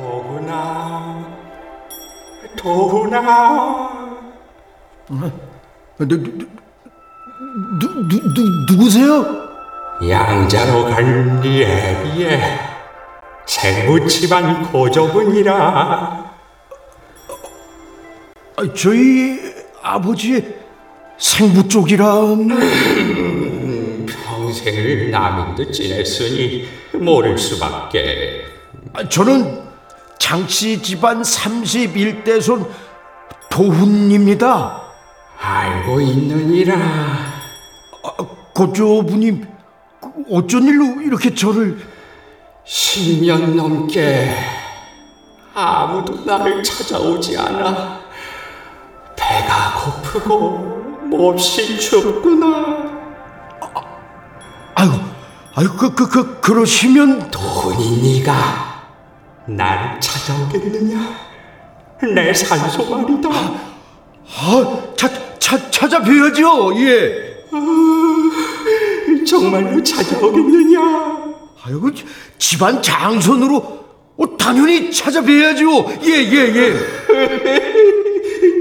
도훈아, 도훈아. 누구세요? 양자로 간 네 애비에 생무치만 고조분이라. 저희 아버지 생부 쪽이라. 평생을 남인 듯 지냈으니 모를 수밖에. 저는 장씨 집안 31대 손 도훈입니다. 알고 있느니라. 고조부님, 어쩐 일로 이렇게 저를? 10년 넘게 아무도 나를 찾아오지 않아. 배가 고프고 몹시 춥구나. 아이고, 그러시면 돈이 네가 나를 찾아오겠느냐? 내 산소말이다. 찾아뵈야죠. 예. 정말로 찾아오겠느냐? 아이고, 집안 장손으로 당연히 찾아뵈야죠. 예.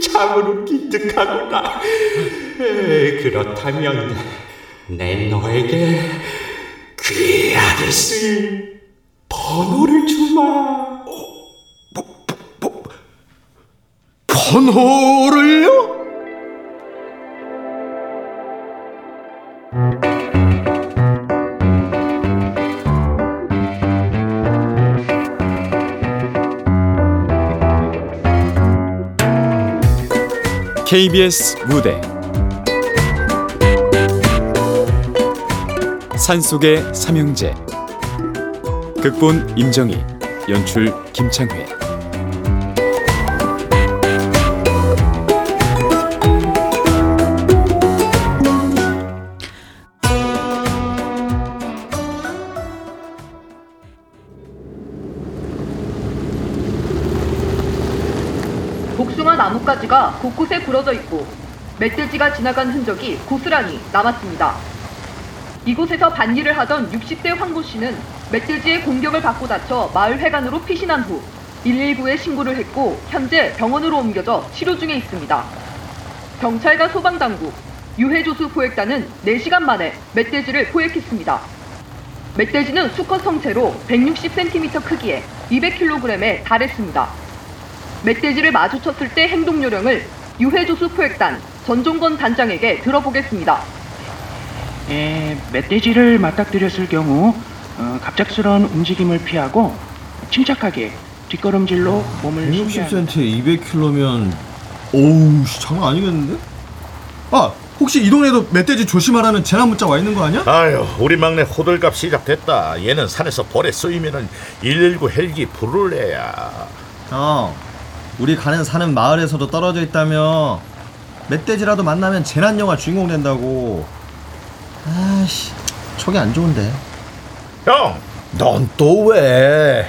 참으로 기특하구나. 그렇다면 내 너에게 귀하게 쓸 번호를 주마. 번호를요? KBS 무대 산속의 삼형제. 극본 임정희, 연출 김창회. 나뭇가지가 곳곳에 부러져 있고 멧돼지가 지나간 흔적이 고스란히 남았습니다. 이곳에서 밭일을 하던 60대 황모 씨는 멧돼지의 공격을 받고 다쳐 마을회관으로 피신한 후 119에 신고를 했고 현재 병원으로 옮겨져 치료 중에 있습니다. 경찰과 소방당국, 유해조수 포획단은 4시간 만에 멧돼지를 포획했습니다. 멧돼지는 수컷 성체로 160cm 크기에 200kg에 달했습니다. 멧돼지를 마주쳤을 때 행동 요령을 유해조수 포획단 전종건 단장에게 들어보겠습니다. 멧돼지를 맞닥뜨렸을 경우 갑작스러운 움직임을 피하고 침착하게 뒷걸음질로 몸을 160cm에 200kg면 오우, 장난 아니겠는데? 아, 혹시 이 동네도 멧돼지 조심하라는 재난 문자 와 있는 거 아니야? 아유, 우리 막내 호들갑 시작됐다. 얘는 산에서 벌에 쏘이면은 119 헬기 부를 애야. 우리 가는 사는 마을에서도 떨어져 있다며. 멧돼지라도 만나면 재난영화 주인공 된다고. 아이씨, 저게 안 좋은데. 형, 넌 또 왜?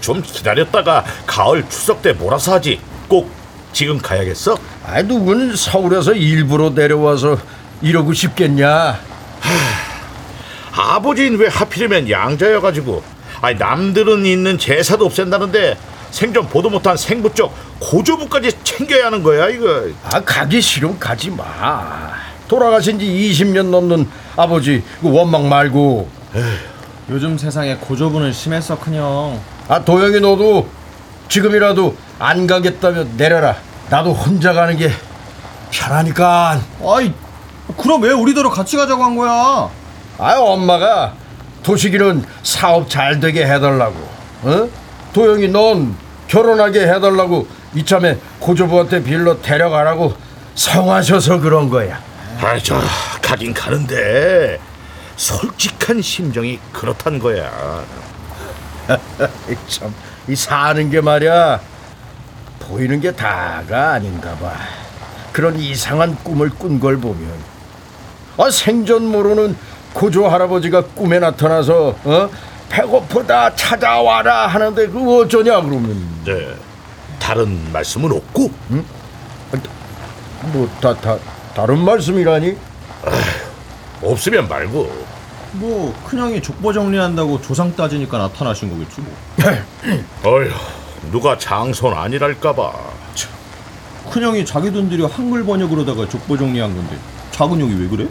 좀 기다렸다가 가을 추석 때 몰아서 하지. 꼭 지금 가야겠어? 아이, 누군 서울에서 일부러 데려와서 이러고 싶겠냐. 아버지는 왜 하필이면 양자여가지고. 아이, 남들은 있는 제사도 없앤다는데 생전 보도 못한 생부 쪽 고조부까지 챙겨야 하는 거야 이거. 가기 싫으면 가지 마. 돌아가신 지 20년 넘는 아버지 원망 말고. 요즘 세상에 고조부는 심했어 큰형. 도영이 너도 지금이라도 안 가겠다며 내려라. 나도 혼자 가는 게 편하니까. 그럼 왜 우리더러 같이 가자고 한 거야? 엄마가 도식이는 사업 잘 되게 해달라고, 도영이 넌 결혼하게 해달라고 이참에 고조부한테 빌러 데려가라고 성하셔서 그런 거야. 저 가긴 가는데 솔직한 심정이 그렇단 거야. 참, 이 사는 게 말이야 보이는 게 다가 아닌가 봐. 그런 이상한 꿈을 꾼 걸 보면 생전 모르는 고조 할아버지가 꿈에 나타나서 배고프다 찾아와라 하는데 그거 어쩌냐 그러면. 네, 다른 말씀은 없고? 응? 다른 말씀이라니? 없으면 말고. 뭐 큰형이 족보 정리한다고 조상 따지니까 나타나신 거겠지 뭐. 어휴, 누가 장손 아니랄까봐. 큰형이 자기 돈 들여 한글 번역으로다가 족보 정리한 건데 작은 형이 왜 그래?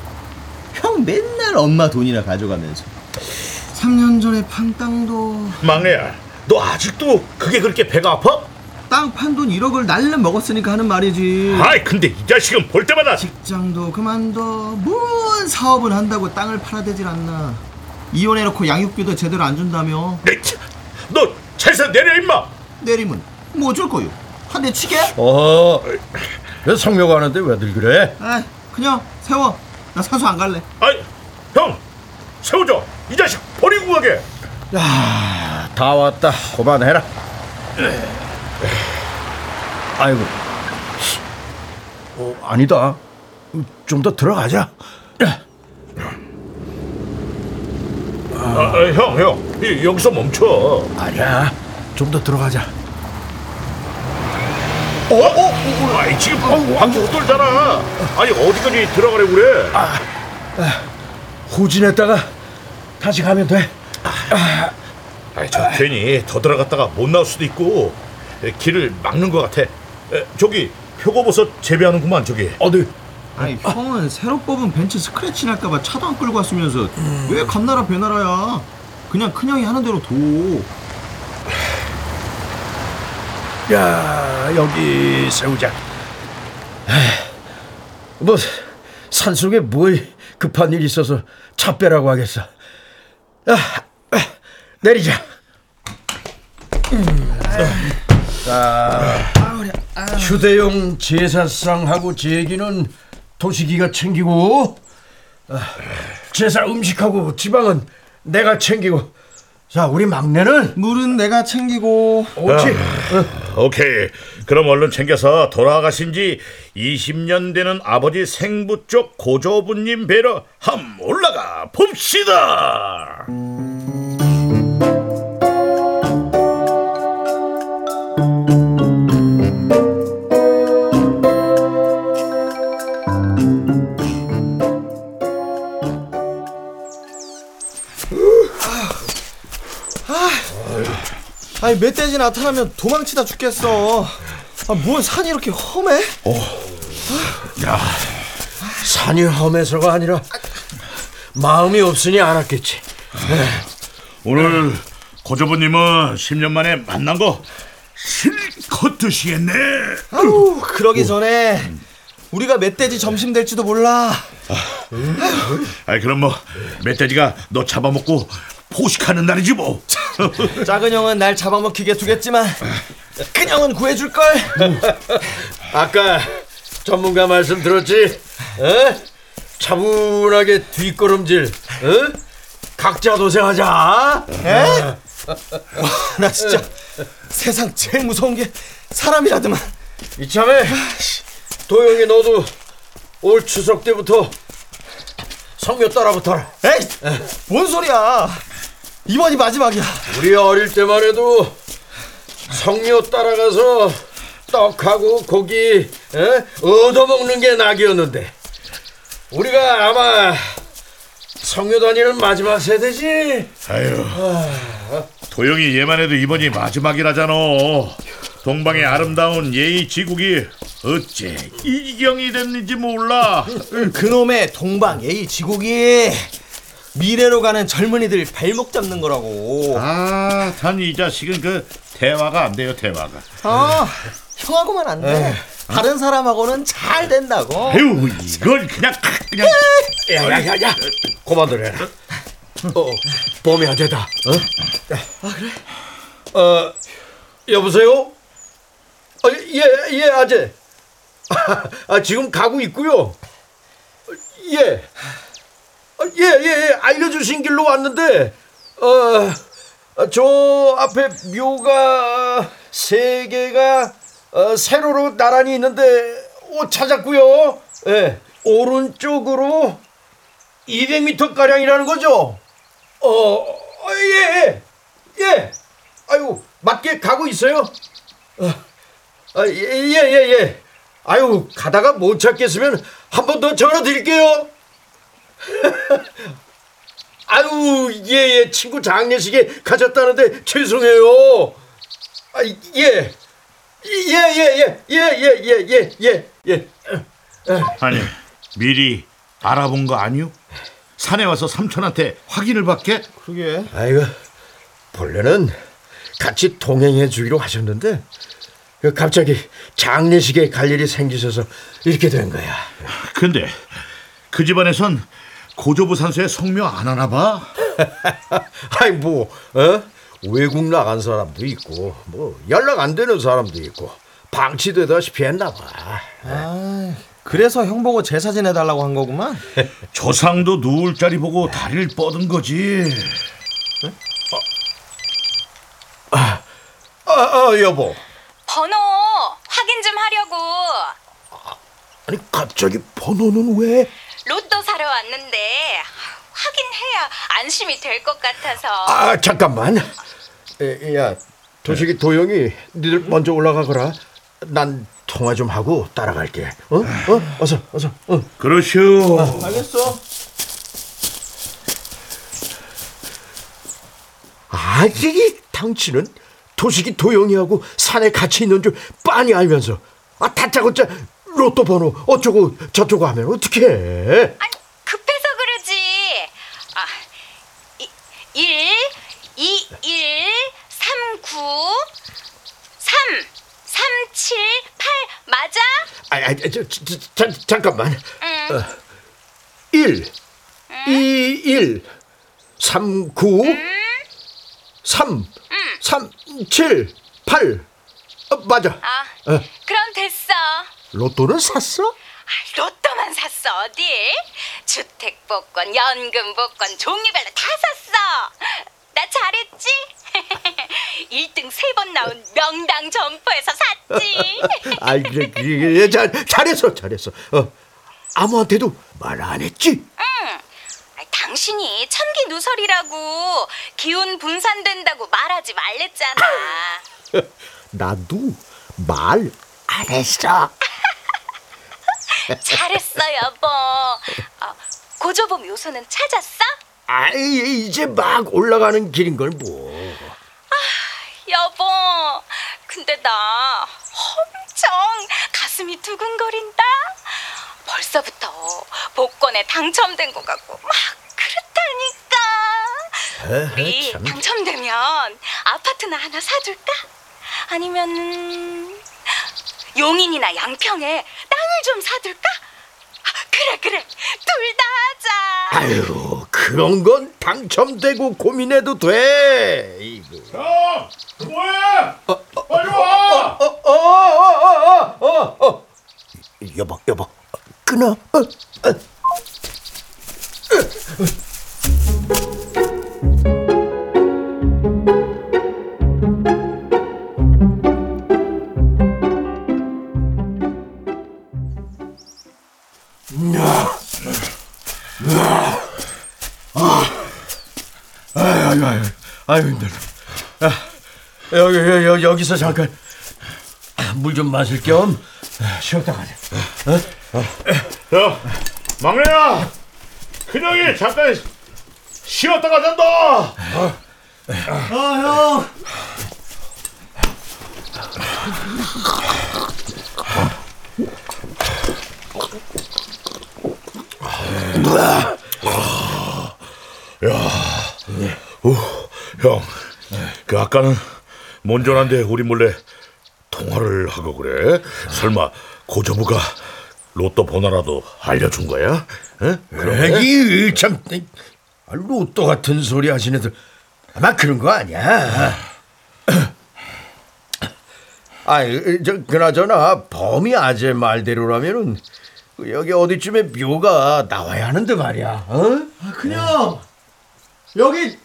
형 맨날 엄마 돈이나 가져가면서. 3년 전에 판 땅도. 막내야, 너 아직도 그게 그렇게 배가 아파? 땅 판 돈 1억을 날름 먹었으니까 하는 말이지. 아이 근데 이 자식은 볼 때마다. 직장도 그만둬 뭔 사업을 한다고 땅을 팔아대질 않나. 이혼해놓고 양육비도 제대로 안 준다며. 너 차에서 내려 임마. 내리면 뭐 어쩔 거요? 한 대 치게? 왜 성묘가 하는데 왜들 그래? 아 그냥 세워. 나 사수 안 갈래. 아이 형 세워줘. 이 자식 버리고 가게. 야, 다 왔다. 그만해라. 아이고, 아니다. 좀 더 들어가자. 형, 여기서 멈춰. 아니야, 좀 더 들어가자. 아이 지금 방금 헛돌잖아. 아니 어디까지 들어가려고 그래? 후진했다가 다시 가면 돼. 아이 저 괜히 더 들어갔다가 못 나올 수도 있고. 길을 막는 것 같아. 저기 표고버섯 재배하는구만 저기. 어디? 아니 형은 새로 뽑은 벤츠 스크래치 날까봐 차도 안 끌고 왔으면서 왜 갓나라 배나라야? 그냥 큰형이 하는 대로 둬. 야 여기 세우자. 뭐 산속에 뭐 급한 일이 있어서 차 빼라고 하겠어. 내리자. 자, 휴대용 제사상하고 제기는 도식이가 챙기고, 제사 음식하고 지방은 내가 챙기고, 자 우리 막내는 물은 내가 챙기고. 오케이. 오케이. 그럼 얼른 챙겨서 돌아가신 지 20년 되는 아버지 생부 쪽 고조부님 뵈러 함 올라가 봅시다. 아니 멧돼지 나타나면 도망치다 죽겠어. 아, 뭔 산이 이렇게 험해? 야, 산이 험해서가 아니라 마음이 없으니 안 왔겠지. 오늘 고조부님은 10년 만에 만난 거 실컷 드시겠네. 아우 그러기 전에 우리가 멧돼지 점심 될지도 몰라. 아이 그럼 뭐 멧돼지가 너 잡아먹고 포식하는 날이지 뭐. 작은 형은 날 잡아먹히게 두겠지만 큰 형은 구해줄걸. 아까 전문가 말씀 들었지? 차분하게 뒷걸음질, 각자 도생하자. 와, 나 진짜 세상 제일 무서운 게 사람이라더만. 이참에 도영이 너도 올 추석 때부터 성묘 따라붙어라. 에이, 뭔 소리야. 이번이 마지막이야. 우리 어릴 때만 해도 성묘 따라가서 떡하고 고기 얻어먹는 게 낙이었는데 우리가 아마 성묘 다니는 마지막 세대지. 아유, 도영이 얘만 해도 이번이 마지막이라잖아. 동방의 아름다운 예의 지국이 어째 이 지경이 됐는지 몰라. 그놈의 동방 예의 지국이 미래로 가는 젊은이들 발목 잡는 거라고. 아, 단 이 자식은 그 대화가 안 돼요, 대화가. 형하고만 안 돼. 다른 사람하고는 잘 된다고. 에휴, 이걸 그냥. 야, 고만둬라. 범이 안 되다. 아 그래? 여보세요? 예, 아재. 지금 가고 있고요. 예, 알려주신 길로 왔는데, 저 앞에 묘가 세 개가 세로로 나란히 있는데 찾았고요. 예, 오른쪽으로 200m 가량이라는 거죠. 예. 아유, 맞게 가고 있어요. 예. 아유, 가다가 못 찾겠으면 한 번 더 전화 드릴게요. 아유, 예, 친구 장례식에 가셨다는데 죄송해요. 아, 예. 예. 아니, 미리 알아본 거 아니요? 산에 와서 삼촌한테 확인을 받게? 그러게. 아이고, 본래는 같이 동행해 주기로 하셨는데 갑자기 장례식에 갈 일이 생기셔서 이렇게 된 거야. 근데 그 집안에선 고조부 산소에 성묘 안 하나 봐. 아이 뭐, 어? 외국 나간 사람도 있고 뭐 연락 안 되는 사람도 있고 방치되다시피 했나 봐. 아, 그래서 형 보고 제사 지내달라고 한 거구만. 조상도 누울 자리 보고 다리를 뻗은 거지. 네? 여보. 번호 확인 좀 하려고. 아니 갑자기 번호는 왜? 로또 사러 왔는데 확인해야 안심이 될 것 같아서. 아 잠깐만. 야 도식이 도영이 니들 먼저 올라가거라. 난 통화 좀 하고 따라갈게. 어서. 응. 그러시오. 아, 알겠어. 아직 당신은 도식이 도영이하고 산에 같이 있는 줄 빤히 알면서 아 다짜고짜 로또 번호 어쩌고 저쩌고 하면 어떡해. 아니 급해서 그러지. 아, 1, 2, 1, 3, 9, 3, 3, 7, 8 맞아? 잠깐만. 1, 2, 1, 3, 9 3, 7, 8 맞아. 아, 그럼 됐어. 로또는 샀어? 아, 로또만 샀어. 어디? 주택 복권, 연금 복권 종류별로 다 샀어. 나 잘했지? 1등 3번 나온 명당 점포에서 샀지. 아, 그래. 잘했어. 아무한테도 말 안 했지? 응. 당신이 천기 누설이라고 기운 분산된다고 말하지 말랬잖아. 나도 말 안 했어. 잘했어 여보. 고조범 요소는 찾았어? 아이 이제 막 올라가는 길인 걸 뭐. 아 여보, 근데 나 엄청 가슴이 두근거린다. 벌써부터 복권에 당첨된 것 같고 막 그렇다니까. 우리 참... 당첨되면 아파트나 하나 사둘까? 아니면 용인이나 양평에 땅을 좀 사둘까? 아, 그래 둘 다 하자. 아유 그런 건 당첨되고 고민해도 돼. 야 뭐해? 빨리 와. 여보 끊어. 아유 힘들어. 여기서 잠깐 물 좀 마실 겸 쉬었다 가자. 야 막내야, 큰형이 잠깐 쉬었다 가잔다. 형. 형, 그 아까는 먼저난데 우리 몰래 통화를 하고 그래. 설마 고조부가 로또 번호라도 알려준 거야? 에이 참, 로또 같은 소리 하신 애들 아마 그런 거 아니야. 아이, 저 그나저나 범이 아재 말대로라면은 여기 어디쯤에 묘가 나와야 하는데 말이야. 어? 그냥 여기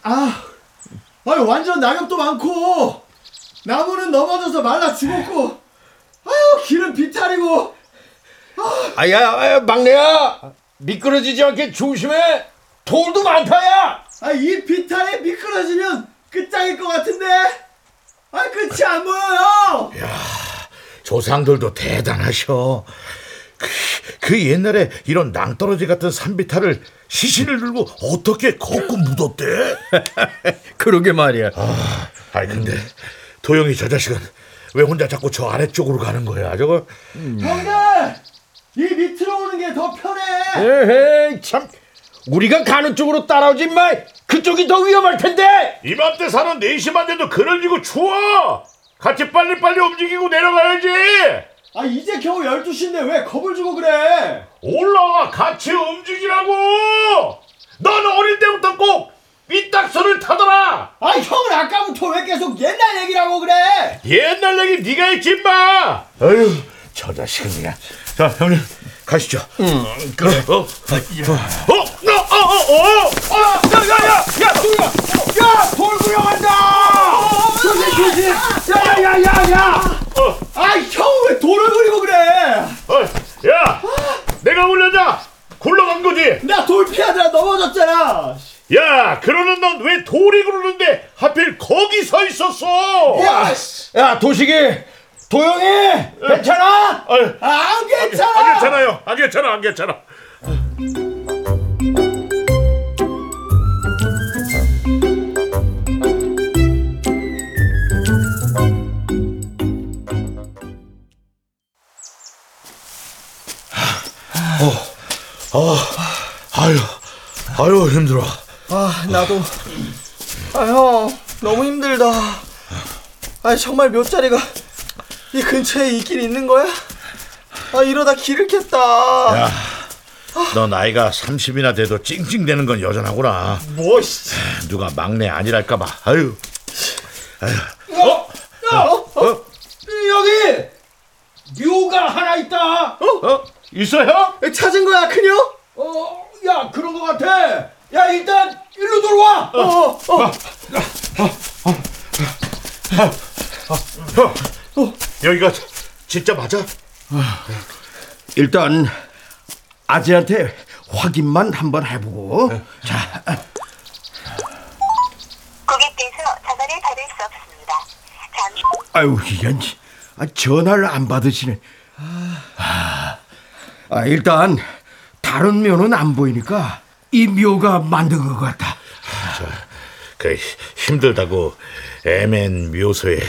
아유 완전 낙엽도 많고 나무는 넘어져서 말라 죽었고 아유 길은 비탈이고. 아야 막내야, 미끄러지지 않게 조심해. 돌도 많다야. 아, 이 비탈에 미끄러지면 끝장일 것 같은데. 아 끝이 안 보여요. 야 조상들도 대단하셔. 그 옛날에 이런 낭떠러지 같은 산비탈을 시신을 들고 어떻게 걷고 묻었대? 그러게 말이야. 아니 근데 도영이 저 자식은 왜 혼자 자꾸 저 아래쪽으로 가는 거야? 저거. 형들! 이 밑으로 오는 게 더 편해. 에헤이 참. 우리가 가는 쪽으로 따라오지 마. 그쪽이 더 위험할 텐데. 이맘때 사는 4시만 돼도 그늘 지고 추워. 같이 빨리빨리 움직이고 내려가야지. 아 이제 겨우 12시인데 왜 겁을 주고 그래? 올라와 같이 움직이라고. 넌 어릴 때부터 꼭 삐딱선을 타더라. 아 형은 아까부터 왜 계속 옛날 얘기라고 그래? 옛날 얘기 네가 했지 인마. 아유 저 자식은 그냥. 자 형님 가시죠. 그래. 야, 돌구형한다. 조심. 야야야야. 아이 형 왜 돌을 그리고 그래? 야, 내가 올려자. 굴러간 거지. 나 돌 피하느라 넘어졌잖아. 야, 그러는 넌 왜 돌이 구르는데 하필 거기 서 있었어? 야, 도식이. 도영이 괜찮아? 안 괜찮아. 안 괜찮아요. 안 괜찮아. 아유 힘들어. 아 나도. 아 형 너무 힘들다. 아 정말 묘자리가 이 근처에 있긴 있는 거야? 아 이러다 길을 캤다. 야, 너 나이가 30이나 돼도 찡찡대는 건 여전하구나. 뭐? 누가 막내 아니랄까봐. 아유. 여기 묘가 하나 있다. 있어요? 찾은 거야 큰여? 야 그런 거 같아. 야 일단 일로 돌아와. 여기가 진짜 맞아? 일단 아재한테 확인만 한번 해보고. 자. 고객께서 전화를 받을 수 없습니다. 잠시. 아유 이건 전화를 안 받으시네. 일단 다른 묘는 안 보이니까 이 묘가 만든 것 같다. 그 힘들다고 애매한 묘소에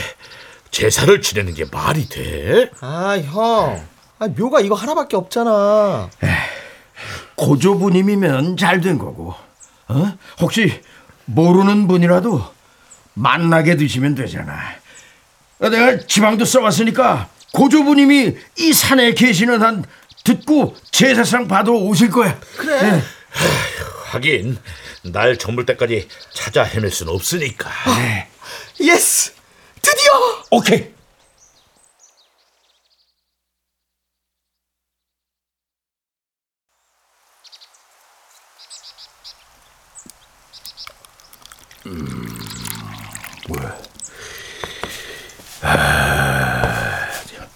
제사를 지내는 게 말이 돼? 아 형, 묘가 이거 하나밖에 없잖아. 고조부님이면 잘 된 거고, 혹시 모르는 분이라도 만나게 드시면 되잖아. 내가 지방도 써왔으니까 고조부님이 이 산에 계시는 한 듣고 제사상 받으러 오실 거야. 그래. 하긴 날 저물 때까지 찾아 헤맬 순 없으니까. 예스. 드디어. 오케이. 뭐야?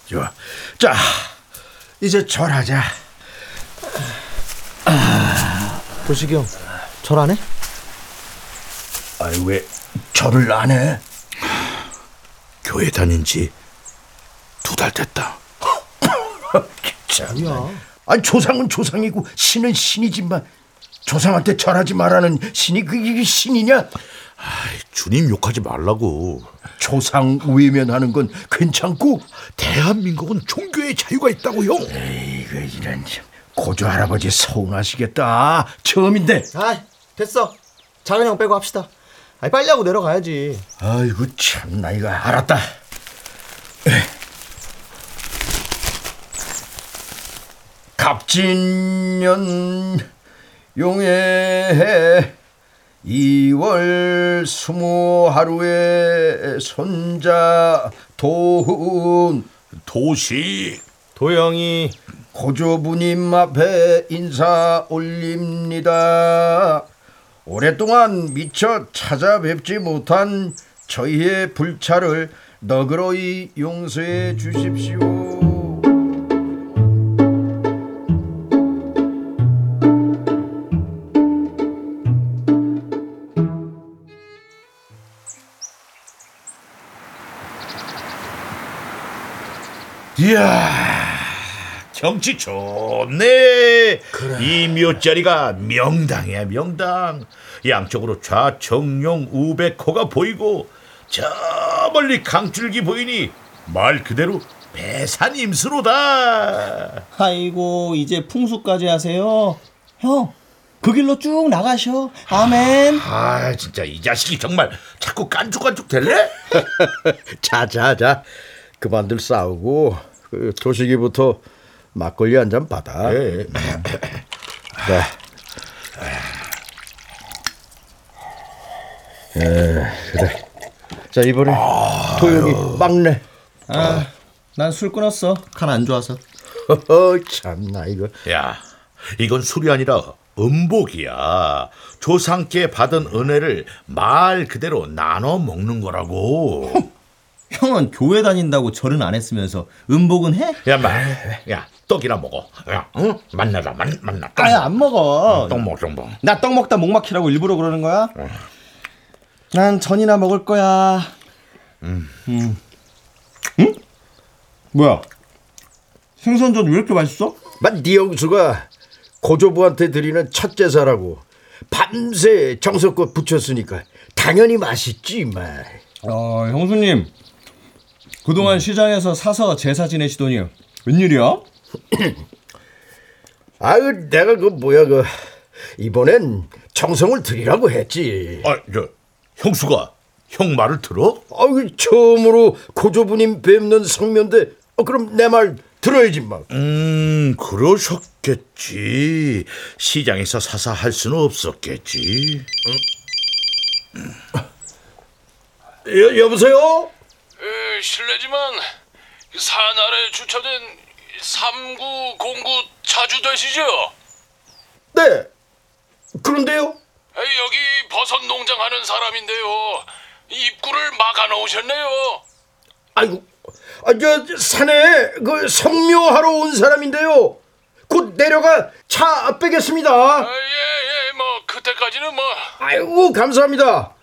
좋아. 자, 이제 절하자. 도식이 형, 절 안 해? 아니 왜 절을 안 해? 교회 다닌 지 2달 됐다. 참이야. 아니 조상은 조상이고 신은 신이지만 조상한테 절하지 말라는 신이 그게 신이냐? 아이, 주님 욕하지 말라고. 조상 외면하는 건 괜찮고 대한민국은 종교의 자유가 있다고 형. 이거 이런 고조 할아버지 서운하시겠다. 처음인데. 아 됐어. 작은 형 빼고 합시다. 빨리 하고 내려가야지. 아이고 참나 이거. 알았다. 갑진년 용해 2월 20하루에 손자 도훈 도식 도영이 고조부님 앞에 인사 올립니다. 오랫동안 미처 찾아뵙지 못한 저희의 불찰을 너그러이 용서해 주십시오. 이야, 경치 좋네. 그래. 이 묘자리가 명당이야, 명당. 양쪽으로 좌청룡 우백호가 보이고 저 멀리 강줄기 보이니 말 그대로 배산 임수로다. 아이고, 이제 풍수까지 하세요. 형, 그 길로 쭉 나가셔. 아멘. 아, 진짜 이 자식이 정말 자꾸 깐죽깐죽 될래? 자. 그만들 싸우고 그 도식이부터 막걸리 한 잔 받아. 네. 그래. 자, 이번에 도영이 막내. 아, 난 술 끊었어. 간 안 좋아서. 참나 이거. 야, 이건 술이 아니라 음복이야. 조상께 받은 은혜를 말 그대로 나눠 먹는 거라고. 형은 교회 다닌다고 절은 안 했으면서 음복은 해? 야, 떡이나 먹어. 야, 응? 만나. 아야, 안 먹어. 떡 먹어. 나 떡 먹다 목 막히라고 일부러 그러는 거야? 난 전이나 먹을 거야. 응? 뭐야? 생선전 왜 이렇게 맛있어? 네 형수가 고조부한테 드리는 첫 제사라고 밤새 정성껏 부쳤으니까 당연히 맛있지. 형수님, 그동안 시장에서 사서 제사 지내시더니 웬일이야? 아유, 내가 이번엔 정성을 드리라고 했지. 형수가 형 말을 들어? 아유, 처음으로 고조부님 뵙는 성묘인데 그럼 내 말 들어야지 막. 그러셨겠지. 시장에서 사서 할 수는 없었겠지. 여보세요? 실례지만 산 아래 주차된 3909 차주 되시죠? 네. 그런데요? 여기 버섯 농장하는 사람인데요. 입구를 막아놓으셨네요. 아이고, 저 산에 그 성묘하러 온 사람인데요. 곧 내려가 차 빼겠습니다. 예, 뭐 그때까지는 뭐. 아이고, 감사합니다.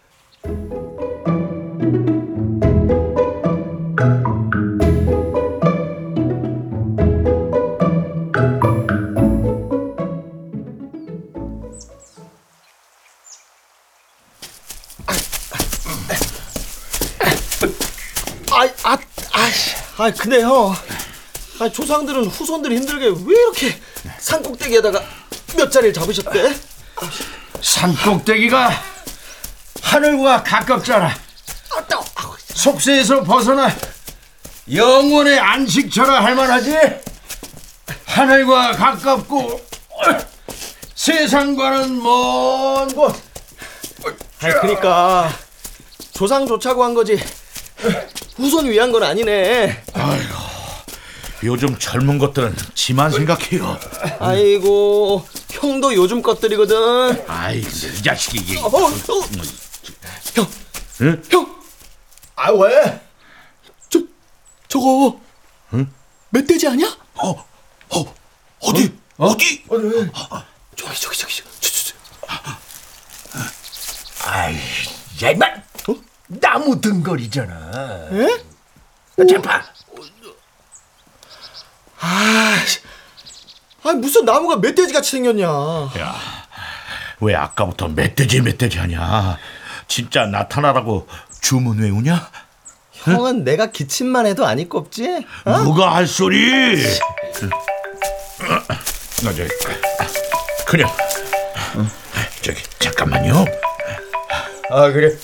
근데 형, 조상들은 후손들이 힘들게 왜 이렇게 산꼭대기에다가 몇 자리를 잡으셨대? 산꼭대기가 하늘과 가깝잖아. 속세에서 벗어나 영혼의 안식처라 할 만하지. 하늘과 가깝고 세상과는 먼 곳. 그러니까 조상 좋자고 한 거지 후손 위한 건 아니네. 아이고, 요즘 젊은 것들은 지만 생각해요. 아이고, 형도 요즘 것들이거든. 아이고, 이 자식이 이게. 형, 응? 형. 아, 왜? 저거. 응? 멧돼지 아니야? 어디? 어? 어디? 어디? 저기. 아이, 야 임마. 나무 등거리잖아. 예? 잠깐. 무슨 나무가 멧돼지 같이 생겼냐? 야, 왜 아까부터 멧돼지 하냐? 진짜 나타나라고 주문 외우냐? 형은 내가 기침만 해도 안 입고 없지? 어? 누가 할 소리? 나 저기 그냥 저기 잠깐만요. 아, 그래.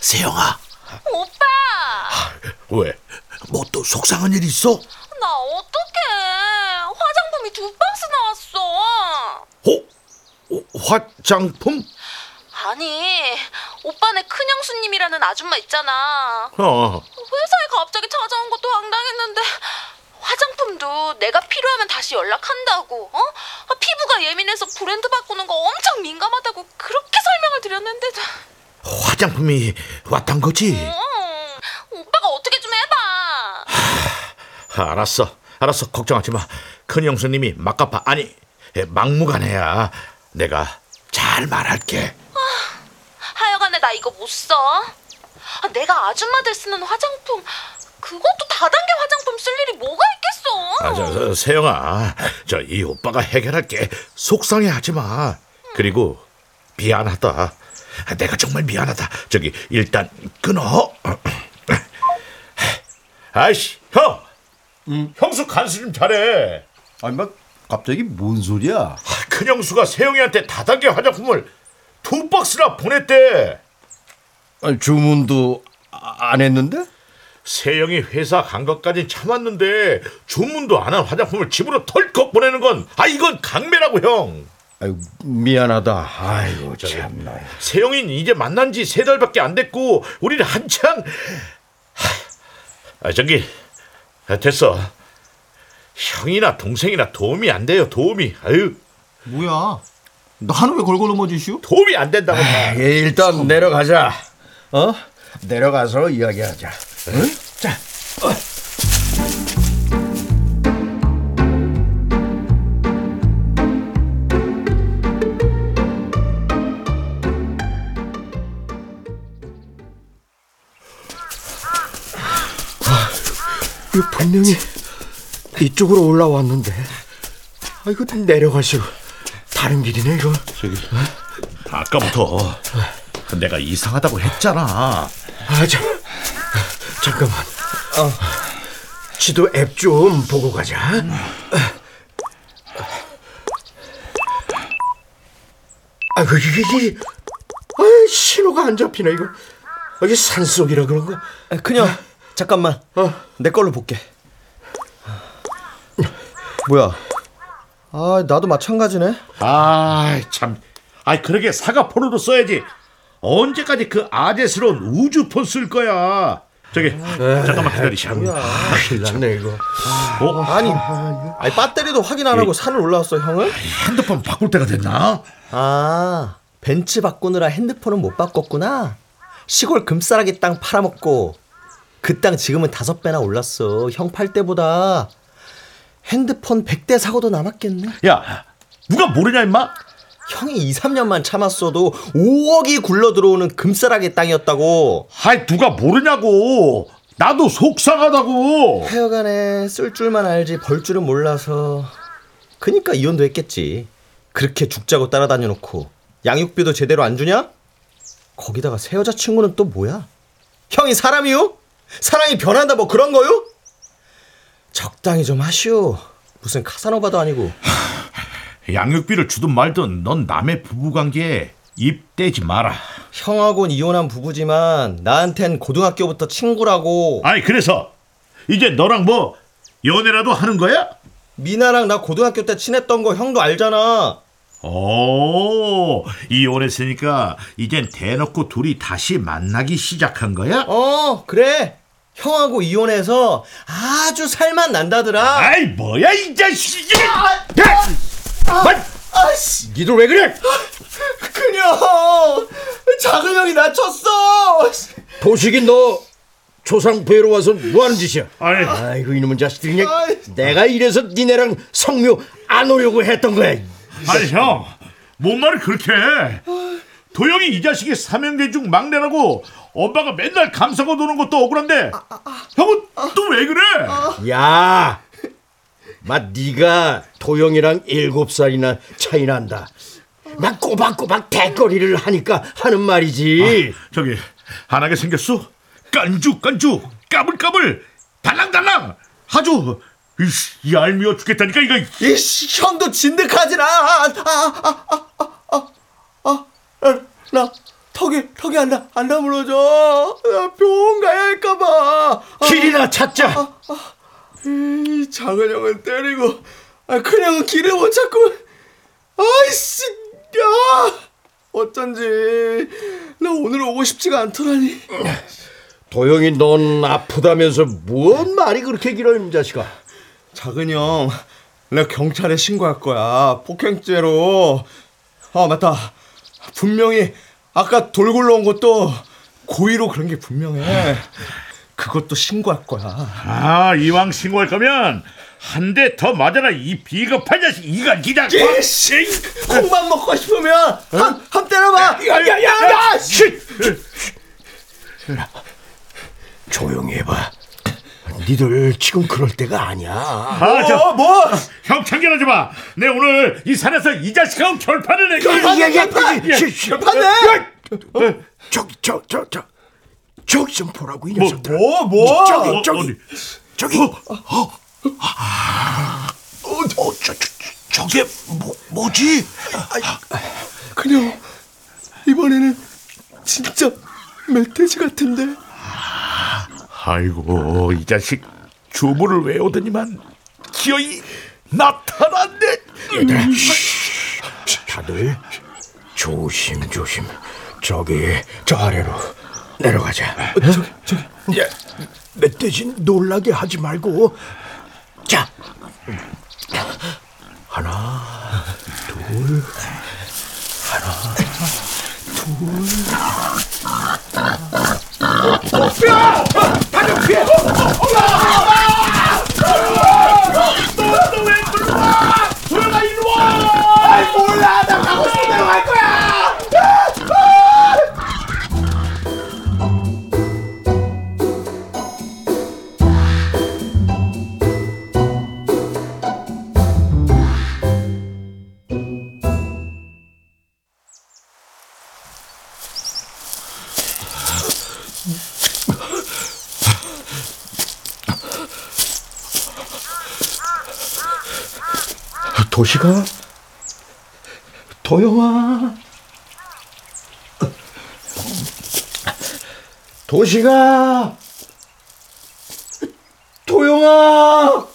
세영아. 오빠. 왜? 뭐 또 속상한 일 있어? 나 어떡해. 화장품이 두 박스 나왔어. 화장품? 아니, 오빠네 큰형수님이라는 아줌마 있잖아. 회사에 갑자기 찾아온 것도 황당했는데 화장품도 내가 필요하면 다시 연락한다고. 피부가 예민해서 브랜드 바꾸는 거 엄청 민감하다고 그렇게 설명을 드렸는데도. 화장품이 왔단 거지? 오빠가 어떻게 좀 해봐. 알았어. 걱정하지 마. 큰 형수님이 막가파, 아니 막무가내야. 내가 잘 말할게. 하여간에 나 이거 못 써. 내가 아줌마들 쓰는 화장품, 그것도 다단계 화장품 쓸 일이 뭐가 있겠어. 저, 세영아, 저 이 오빠가 해결할게. 속상해하지 마. 그리고 미안하다. 내가 정말 미안하다. 저기 일단 끊어. 아이씨, 형. 형수 간수 좀 잘해. 아니 막 갑자기 뭔 소리야? 큰형수가 세영이한테 다단계 화장품을 2박스나 보냈대. 아니, 주문도 안 했는데? 세영이 회사 간 것까지 참았는데 주문도 안 한 화장품을 집으로 털컥 보내는 건, 아, 이건 강매라고, 형. 아유, 미안하다. 아이고, 참나. 세영이는 이제 만난 지 3달밖에 안 됐고 우리는 한창. 아, 저기 됐어. 형이나 동생이나 도움이 안 돼요, 도움이. 아유, 뭐야? 나는 왜 걸고 넘어지시오? 도움이 안 된다고. 에이, 일단 참... 내려가자. 어? 내려가서 이야기하자. 응? 자. 이거 분명히 이쪽으로 올라왔는데. 아, 이거 내려갈수록 다른 길이네, 이거. 저기, 아까부터 내가 이상하다고 했잖아. 아, 참. 잠깐만. 지도 앱 좀 보고 가자. 아이고, 이게, 아, 신호가 안 잡히네, 이거. 이게 산속이라 그런가? 아, 그냥. 잠깐만, 내 걸로 볼게. 뭐야? 아, 나도 마찬가지네. 아, 참. 아, 그러게 사과폰으로 써야지. 언제까지 그 아재스러운 우주폰 쓸 거야? 저기, 잠깐만 기다리시오. 큰일났네, 이거. 어? 아니, 배터리도 확인 안 하고 산을 올라왔어, 형은? 핸드폰 바꿀 때가 됐나? 아, 벤츠 바꾸느라 핸드폰은 못 바꿨구나. 시골 금싸라기 땅 팔아먹고. 그 땅 지금은 5배나 올랐어. 형 팔 때보다. 핸드폰 100대 사고도 남았겠네. 야, 누가 모르냐 임마. 형이 2, 3년만 참았어도 5억이 굴러 들어오는 금싸라기 땅이었다고. 아이, 누가 모르냐고. 나도 속상하다고. 하여간에 쓸 줄만 알지 벌 줄은 몰라서. 그니까 이혼도 했겠지. 그렇게 죽자고 따라다녀 놓고 양육비도 제대로 안 주냐? 거기다가 새 여자친구는 또 뭐야? 형이 사람이요? 사랑이 변한다 뭐 그런 거요? 적당히 좀 하시오. 무슨 카사노바도 아니고. 양육비를 주든 말든 넌 남의 부부관계에 입 대지 마라. 형하고는 이혼한 부부지만 나한텐 고등학교부터 친구라고. 아니, 그래서 이제 너랑 뭐 연애라도 하는 거야? 미나랑 나 고등학교 때 친했던 거 형도 알잖아. 오, 이혼했으니까 이젠 대놓고 둘이 다시 만나기 시작한 거야? 어, 그래. 형하고 이혼해서 아주 살만 난다더라. 아이, 뭐야 이 자식이. 아이씨, 니들 왜 그래? 그냥 작은 형이 나 쳤어. 도식이 너 조상 배로 와서 뭐하는 짓이야? 아이고, 이놈의 자식들이. 내가 이래서 니네랑 성묘 안 오려고 했던 거야. 아니, 형, 뭔 말을 그렇게 해. 도영이 이 자식이 삼형제중 막내라고 엄마가 맨날 감싸고 노는 것도 억울한데, 형은 또 왜 그래? 야, 마, 네가 도영이랑 7살이나 차이 난다. 막 꼬박꼬박 대거리를 하니까 하는 말이지. 아, 저기, 안하게 생겼어? 깐죽깐죽, 까불까불, 달랑달랑, 아주 이씨, 얄미워 죽겠다니까 이거. 이씨, 형도 진득하지라. 나 턱이 안 다물어져. 나 병원 가야 할까봐. 길이나 찾자. 작은 형은 때리고, 큰 형은 길을 못 찾고. 아이씨, 야, 어쩐지 나 오늘 오고 싶지가 않더라니. 도영이, 넌 아프다면서 뭔 말이 그렇게 길어, 이 자식아. 작은 형, 내가 경찰에 신고할 거야, 폭행죄로. 아, 맞다. 분명히 아까 돌 굴러온 것도 고의로 그런 게 분명해. 그것도 신고할 거야. 아, 이왕 신고할 거면 한 대 더 맞아라, 이 비겁한 자식. 이가 기다. 예씨, 콩만 먹고 싶으면 한 때려봐. 야야야. 조용히 해봐. 니들 지금 그럴 때가 아니야. 뭐? 형 참견하지 마. 내 오늘 이 산에서 이 자식하고 결판을 내게. 결판해. 저기 좀 보라고 이 녀석들. 저기. 저게 뭐지? 그냥 이번에는 진짜 멧돼지 같은데. 아이고 이 자식 주문을 외우더니만 기어이 나타났네. 얘들아, 다들 조심조심. 저기 저 아래로 내려가자. 저기 멧돼지 놀라게 하지 말고. 자, 하나 둘. 야! 다들 피해! 너왜 이리로 와? 도영아 이리로 와! 아이 몰라, 나 가고 싶은 대로 갈 거야! 도식아, 도영아, 도식아, 도영아.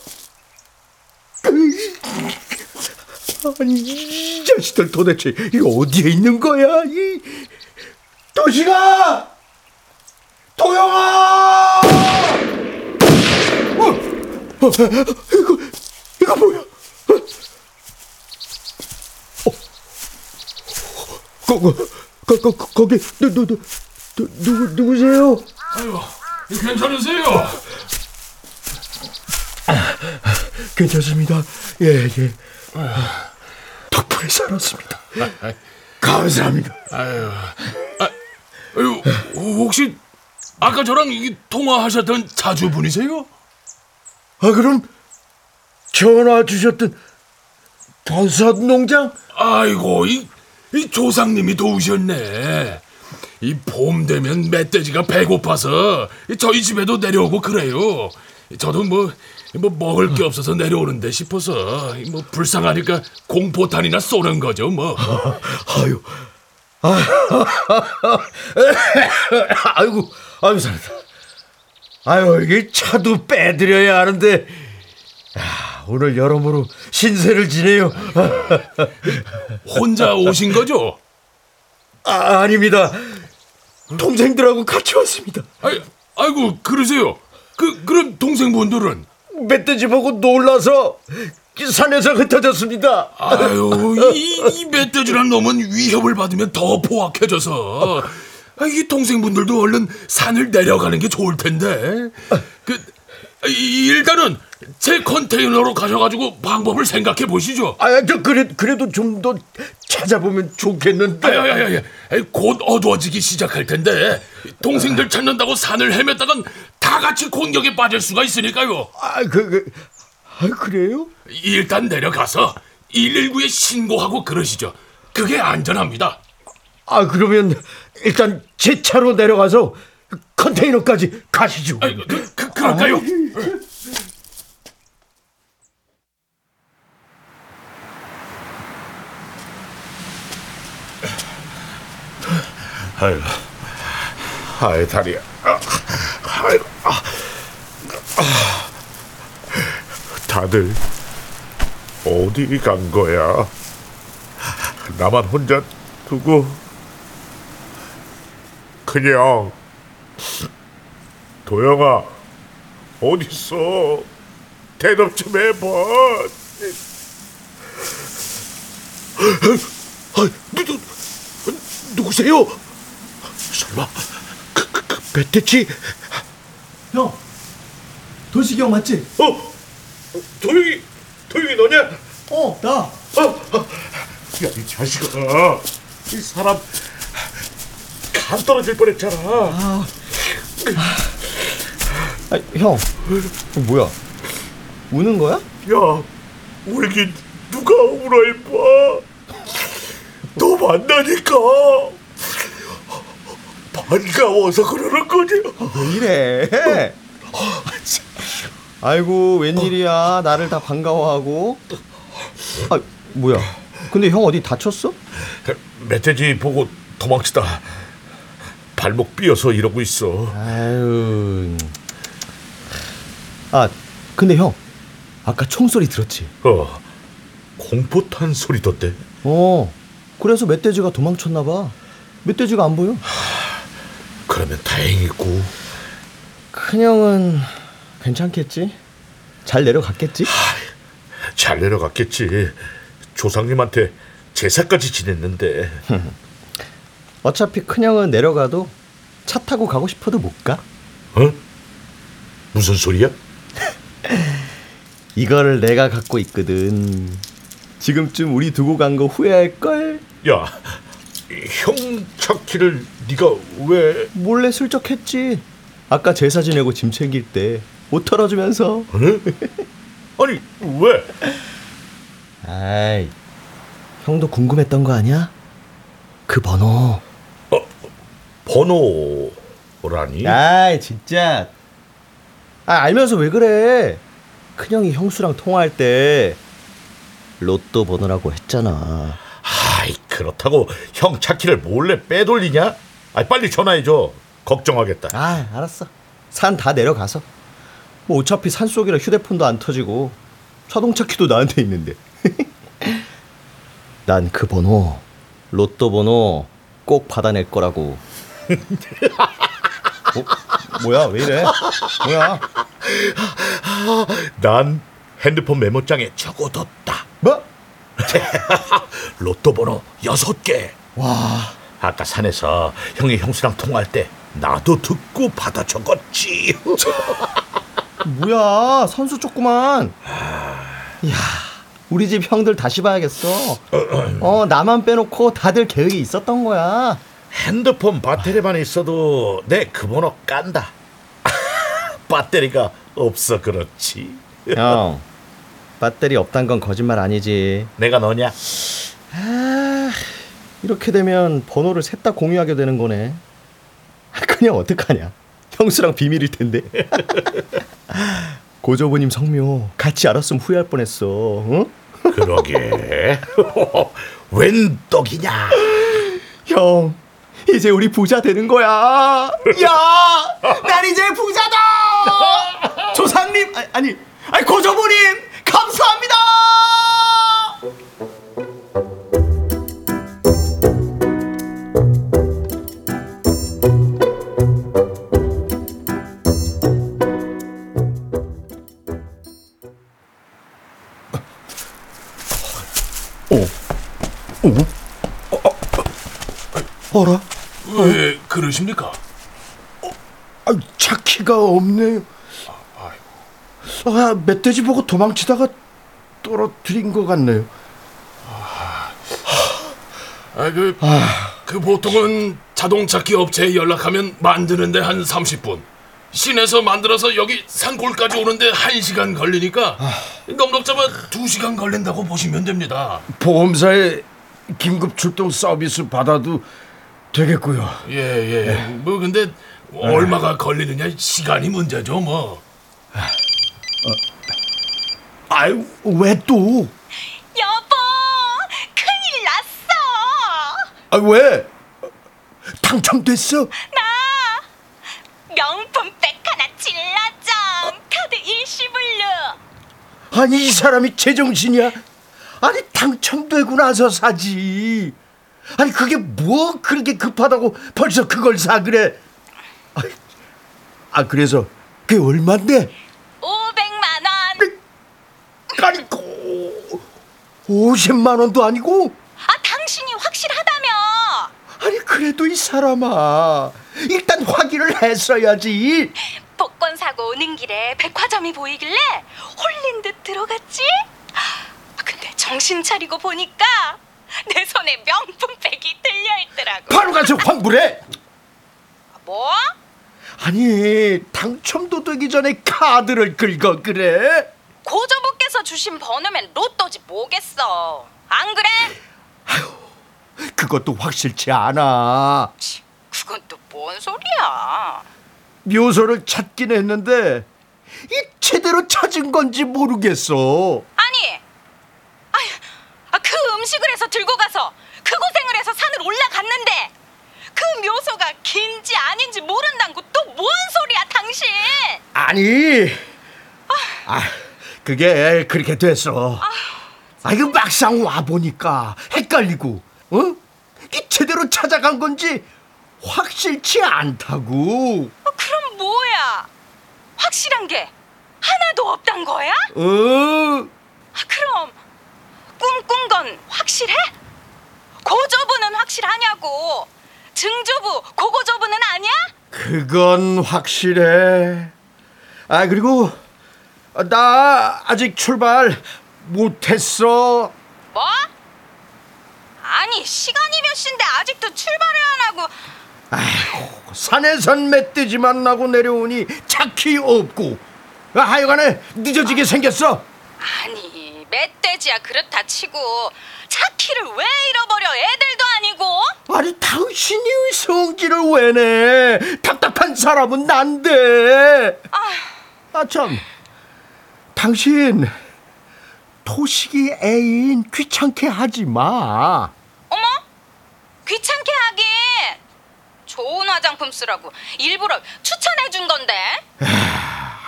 아니 이 자식들 도대체 이거 어디에 있는 거야? 이 도식아, 도영아. 이거 뭐야? 거기 누구세요? 아이고, 괜찮으세요? 괜찮습니다. 예. 덕분에 살았습니다. 감사합니다. 아유, 혹시 아까 저랑 통화하셨던 자주분이세요? 아, 그럼 전화 주셨던 버섯농장? 아이고, 이 조상님이 도우셨네. 이 봄 되면 멧돼지가 배고파서 저희 집에도 내려오고 그래요. 저도 뭐 먹을 게 없어서 내려오는데 싶어서 뭐 불쌍하니까 공포탄이나 쏘는 거죠 뭐. 아유, 아이고 살았다. 아유, 이게 차도 빼드려야 하는데. 오늘 여러모로 신세를 지내요. 혼자 오신 거죠? 아닙니다. 동생들하고 같이 왔습니다. 아이고 그러세요? 그럼 동생분들은? 멧돼지 보고 놀라서 산에서 흩어졌습니다. 아유, 이 멧돼지란 놈은 위협을 받으면 더 포악해져서 이 동생분들도 얼른 산을 내려가는 게 좋을 텐데. 일단은 제 컨테이너로 가셔가지고 방법을 생각해 보시죠. 그래도 좀 더 찾아보면 좋겠는데. 곧 어두워지기 시작할 텐데 동생들 찾는다고 산을 헤맸다간 다 같이 공격에 빠질 수가 있으니까요. 그래요? 일단 내려가서 119에 신고하고 그러시죠. 그게 안전합니다. 그러면 일단 제 차로 내려가서 컨테이너까지 가시죠. 그럴까요? 아이 다리야. 다들 어디 간 거야? 나만 혼자 두고 그냥. 도영아, 어디 있어? 대답 좀 해봐. 누구세요? 설마 멧돼지? 형, 도식이 형 맞지? 도영이 너냐? 나. 야, 이 자식아, 이 사람 간 떨어질 뻔했잖아. 아, 형, 뭐야? 우는 거야? 야, 울긴 누가 울어 임마? 너 만나니까 반가워서 그러는 거지. 왜 이래? 아이고 웬일이야, 나를 다 반가워하고. 아, 뭐야? 근데 형 어디 다쳤어? 멧돼지 보고 도망치다 발목 삐어서 이러고 있어. 아유. 아, 근데 형 아까 총소리 들었지? 어, 공포탄 소리 떴대. 어, 그래서 멧돼지가 도망쳤나 봐. 멧돼지가 안 보여. 그러면 다행이고. 큰형은 괜찮겠지? 잘 내려갔겠지? 잘 내려갔겠지. 조상님한테 제사까지 지냈는데. 어차피 큰형은 내려가도 차 타고 가고 싶어도 못 가. 어? 무슨 소리야? 이거를 내가 갖고 있거든. 지금쯤 우리 두고 간 거 후회할걸? 야, 형 차키를 네가 왜... 몰래 슬쩍 했지. 아까 제사 지내고 짐 챙길 때 옷 털어주면서. 응? 아니 왜? 아이, 형도 궁금했던 거 아니야? 그 번호. 어, 번호라니? 아이 진짜. 아, 알면서 왜 그래? 큰형이 형수랑 통화할 때 로또 번호라고 했잖아. 아이, 그렇다고 형 차키를 몰래 빼돌리냐? 아이, 빨리 전화해줘. 걱정하겠다. 아, 알았어. 산 다 내려가서. 뭐 어차피 산 속이라 휴대폰도 안 터지고 자동차 키도 나한테 있는데. 난 그 번호, 로또 번호 꼭 받아낼 거라고. 어? 뭐야, 왜 이래? 뭐야? 난 핸드폰 메모장에 적어뒀다. 뭐? 로또 번호 6개. 와. 아까 산에서 형이 형수랑 통화할 때 나도 듣고 받아 적었지. 뭐야, 선수 조그만. 이야, 우리 집 형들 다시 봐야겠어. 어, 나만 빼놓고 다들 계획이 있었던 거야. 핸드폰 배터리만 있어도 내 그 번호 깐다. 배터리가 없어 그렇지. 형, 배터리 없단 건 거짓말 아니지. 내가 너냐? 아, 이렇게 되면 번호를 셋 다 공유하게 되는 거네. 그냥 어떡하냐, 형수랑 비밀일 텐데. 고조부님 성묘 같이 알았으면 후회할 뻔했어. 응? 그러게. 웬 떡이냐. 형, 이제 우리 부자 되는 거야. 야, 난 이제 부자다. 조상님, 아니 고조부님 감사합니다. 어라? 왜 그러십니까? 아, 차키가 없네요. 아, 아이고. 아, 멧돼지 보고 도망치다가 떨어뜨린 것 같네요. 그 보통은 자동차키 업체에 연락하면 만드는데 한 30분, 시내서 만들어서 여기 산골까지 오는데 1시간 걸리니까 넉넉잡아 2시간 걸린다고 보시면 됩니다. 보험사에 긴급 출동 서비스 받아도 되겠고요. 예예. 예. 뭐 근데 얼마가 걸리느냐 시간이 문제죠 뭐. 아유, 왜 또? 여보, 큰일 났어. 아, 왜? 당첨됐어? 나 명품 백 하나 진라장 카드 일시불루. 아니, 이 사람이 제정신이야? 아니, 당첨되고 나서 사지. 아니, 그게 뭐 그렇게 급하다고 벌써 그걸 사 그래. 아, 그래서 그게 얼만데? 500만 원. 아니고 50만 원도 아니고? 아, 당신이 확실하다며. 아니, 그래도 이 사람아, 일단 확인을 했어야지. 복권 사고 오는 길에 백화점이 보이길래 홀린 듯 들어갔지? 근데 정신 차리고 보니까 내 손에 명품백이 들려있더라고. 바로 가서 환불해. 뭐? 아니 당첨도 되기 전에 카드를 긁어 그래? 고조부께서 주신 번호면 로또지 뭐겠어. 안 그래? 아휴, 그것도 확실치 않아. 그건 또 뭔 소리야. 묘소를 찾긴 했는데 이 제대로 찾은 건지 모르겠어. 아니, 그 음식을 해서 들고 가서 그 고생을 해서 산을 올라갔는데 그 묘소가 긴지 아닌지 모른다고 또 뭔 소리야 당신. 아니, 그게 그렇게 됐어. 이거 막상 와보니까 헷갈리고, 어? 제대로 찾아간 건지 확실치 않다고. 그럼 뭐야? 확실한 게 하나도 없단 거야? 그럼 꿈꾼 건 확실해? 고조부는 확실하냐고. 증조부, 고고조부는 아니야? 그건 확실해. 그리고 나 아직 출발 못했어. 뭐? 아니 시간이 몇 시인데 아직도 출발을 안 하고. 아이고, 산에선 멧돼지 만나고 내려오니 차키 없고 하여간에 늦어지게 생겼어. 아니 멧돼지야 그렇다 치고 차키를 왜 잃어버려. 애들도 아니고. 아니 당신이 성질을 왜 내. 답답한 사람은 난데. 참, 당신 도식이 애인 귀찮게 하지 마. 어머? 귀찮게 하긴. 좋은 화장품 쓰라고 일부러 추천해준 건데.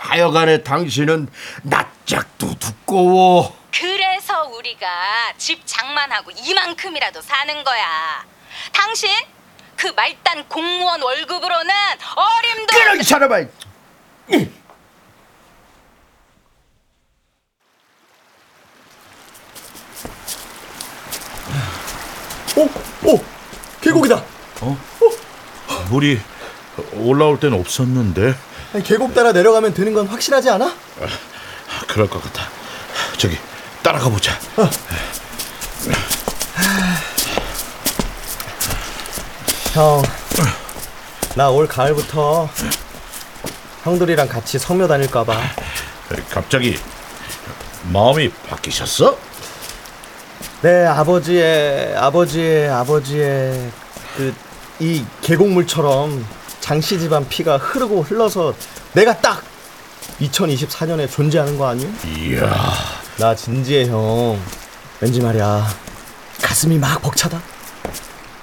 하여간에 당신은 낯짝도 두꺼워. 그래서 우리가 집 장만하고 이만큼이라도 사는 거야. 당신 그 말단 공무원 월급으로는 어림도. 그런 사람아. 계곡이다. 물이 올라올 땐 없었는데. 아니, 계곡 따라 내려가면 되는 건 확실하지 않아? 그럴 것 같아. 저기 따라가 보자. 형, 나 올 가을부터 형들이랑 같이 성묘 다닐까봐. 갑자기 마음이 바뀌셨어? 내 아버지의 이 계곡물처럼 장씨 집안 피가 흐르고 흘러서 내가 딱 2024년에 존재하는 거 아니에요? 이야, 나 진지해 형. 왠지 말이야 가슴이 막 벅차다.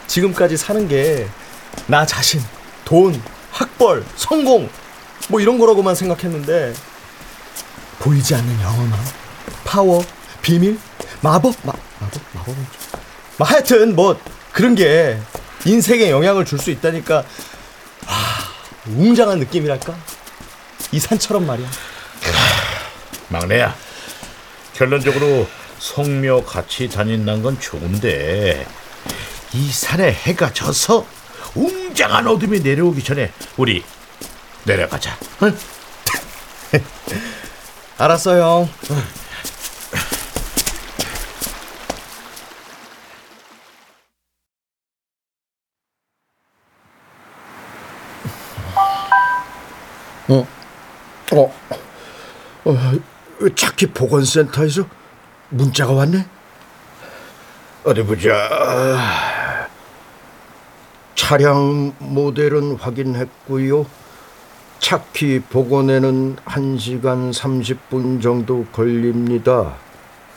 지금까지 사는 게 나 자신, 돈, 학벌, 성공 뭐 이런 거라고만 생각했는데 보이지 않는 영혼함, 파워, 비밀, 마법, 마법은 좀. 하여튼 뭐 그런 게 인생에 영향을 줄 수 있다니까. 웅장한 느낌이랄까? 이 산처럼 말이야. 막내야, 결론적으로 성묘 같이 다닌다는 건 좋은데 이 산에 해가 져서 웅장한 어둠이 내려오기 전에 우리 내려가자. 응? 알았어 형. 차키 보건센터에서 문자가 왔네. 어디 보자. 차량 모델은 확인했고요. 차키 복원에는 1시간 30분 정도 걸립니다.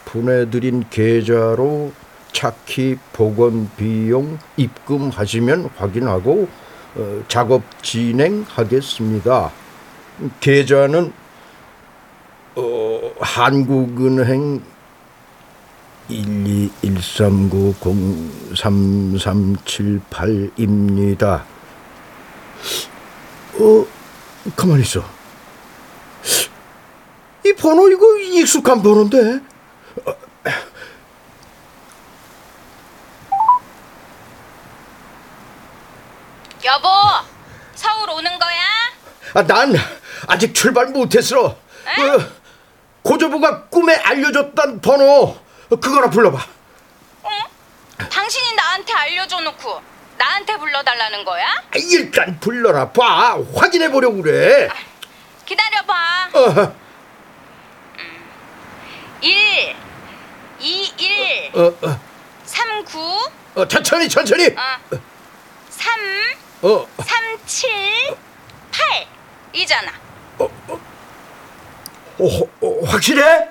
보내드린 계좌로 차키 복원 비용 입금하시면 확인하고 작업 진행하겠습니다. 계좌는 한국은행 12139033378입니다. 가만히 있어. 이 번호 이거 익숙한 번호인데. 여보, 서울 오는 거야? 난 아직 출발 못했어. 고조부가 꿈에 알려줬단 번호 그거나 불러봐. 응? 당신이 나한테 알려줘놓고 나한테 불러달라는 거야? 일단 불러라 봐. 확인해보려고 그래. 아, 기다려봐. 어허. 1 21 39 천천히 어. 3 37 8 이잖아. 확실해?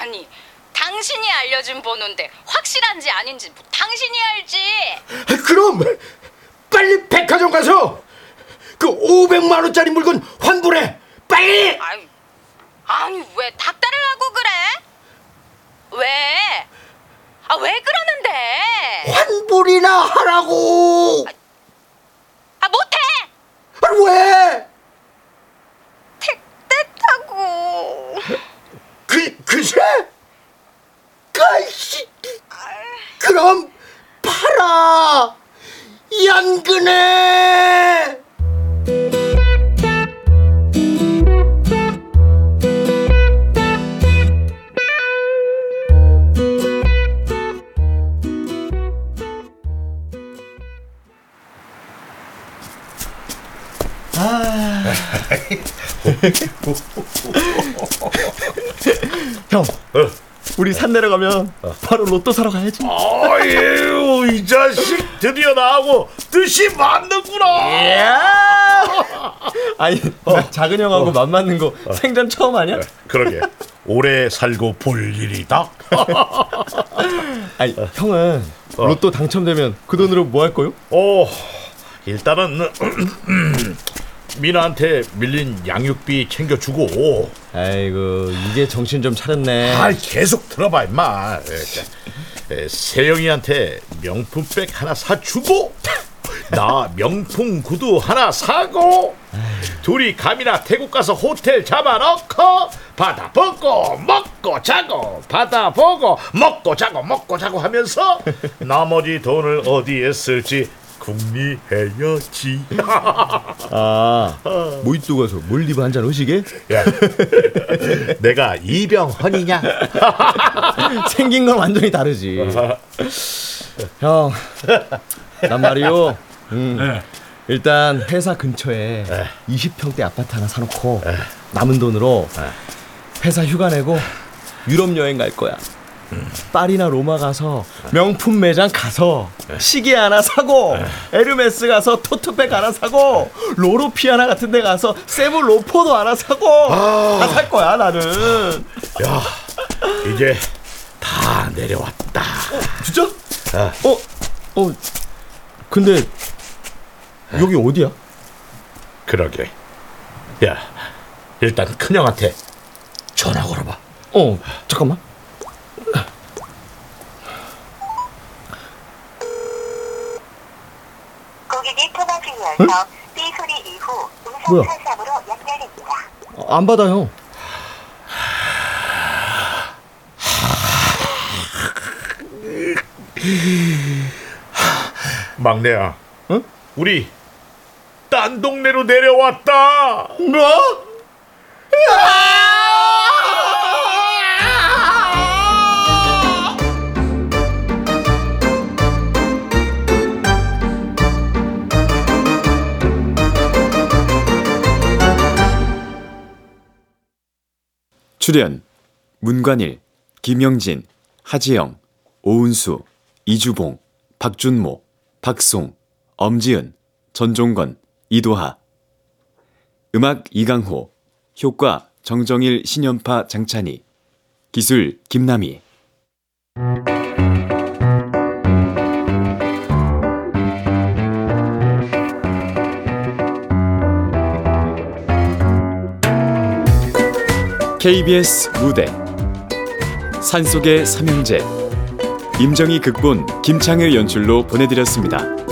아니 당신이 알려준 번호인데 확실한지 아닌지 뭐 당신이 알지. 그럼 빨리 백화점 가서 그 500만원짜리 물건 환불해. 빨리. 아니 왜 닥달을 하고 그래? 왜? 아 왜 그러는데? 환불이나 하라고. 아 못해. 아 왜? 택배 타고. 그래? 가시. 그럼 팔아. 연근해. 형, 우리 산 내려가면 바로 로또 사러 가야지. 아유, 이 자식 드디어 나하고 뜻이 맞는구나. 아니, 작은 형하고 맞는 거 생전 처음 아니야? 그러게, 오래 살고 볼 일이다. 아니, 형은 로또 당첨되면 그 돈으로 뭐 할 거요? 일단은 미나한테 밀린 양육비 챙겨주고. 아이고 이제 정신 좀 차렸네. 아 계속 들어봐 임마. 세영이한테 명품백 하나 사주고 나 명품 구두 하나 사고 둘이 감이나 태국 가서 호텔 잡아놓고 바다 보고 먹고 자고 바다 보고 먹고 자고 하면서 나머지 돈을 어디에 쓸지 궁리해야지. 아, 모히또 가서 몰디브 한잔 오시게? 야, 내가 이병헌이냐? 생긴 건 완전히 다르지. 형, 난 말이요. 일단 회사 근처에 20평대 아파트 하나 사놓고 남은 돈으로 회사 휴가 내고 유럽 여행 갈 거야. 파리나 로마 가서 명품 매장 가서 시계 하나 사고 에르메스 가서 토트백 하나 사고 로로피아나 같은 데 가서 세부 로포도 하나 사고 다 살 거야 나는. 야 이제 다 내려왔다. 진짜? 근데 여기 어디야? 그러게. 야 일단 큰형한테 전화 걸어봐. 잠깐만. 응? 뭐야? 안 받아요. 막내야, 응? 우리 딴 동네로 내려왔다. 뭐? 출연 문관일, 김영진, 하지영, 오은수, 이주봉, 박준모, 박송, 엄지은, 전종건, 이도하. 음악 이강호, 효과 정정일, 신연파 장찬희, 기술 김남희. KBS 무대 산속의 삼형제 임정희 극본, 김창회 연출로 보내드렸습니다.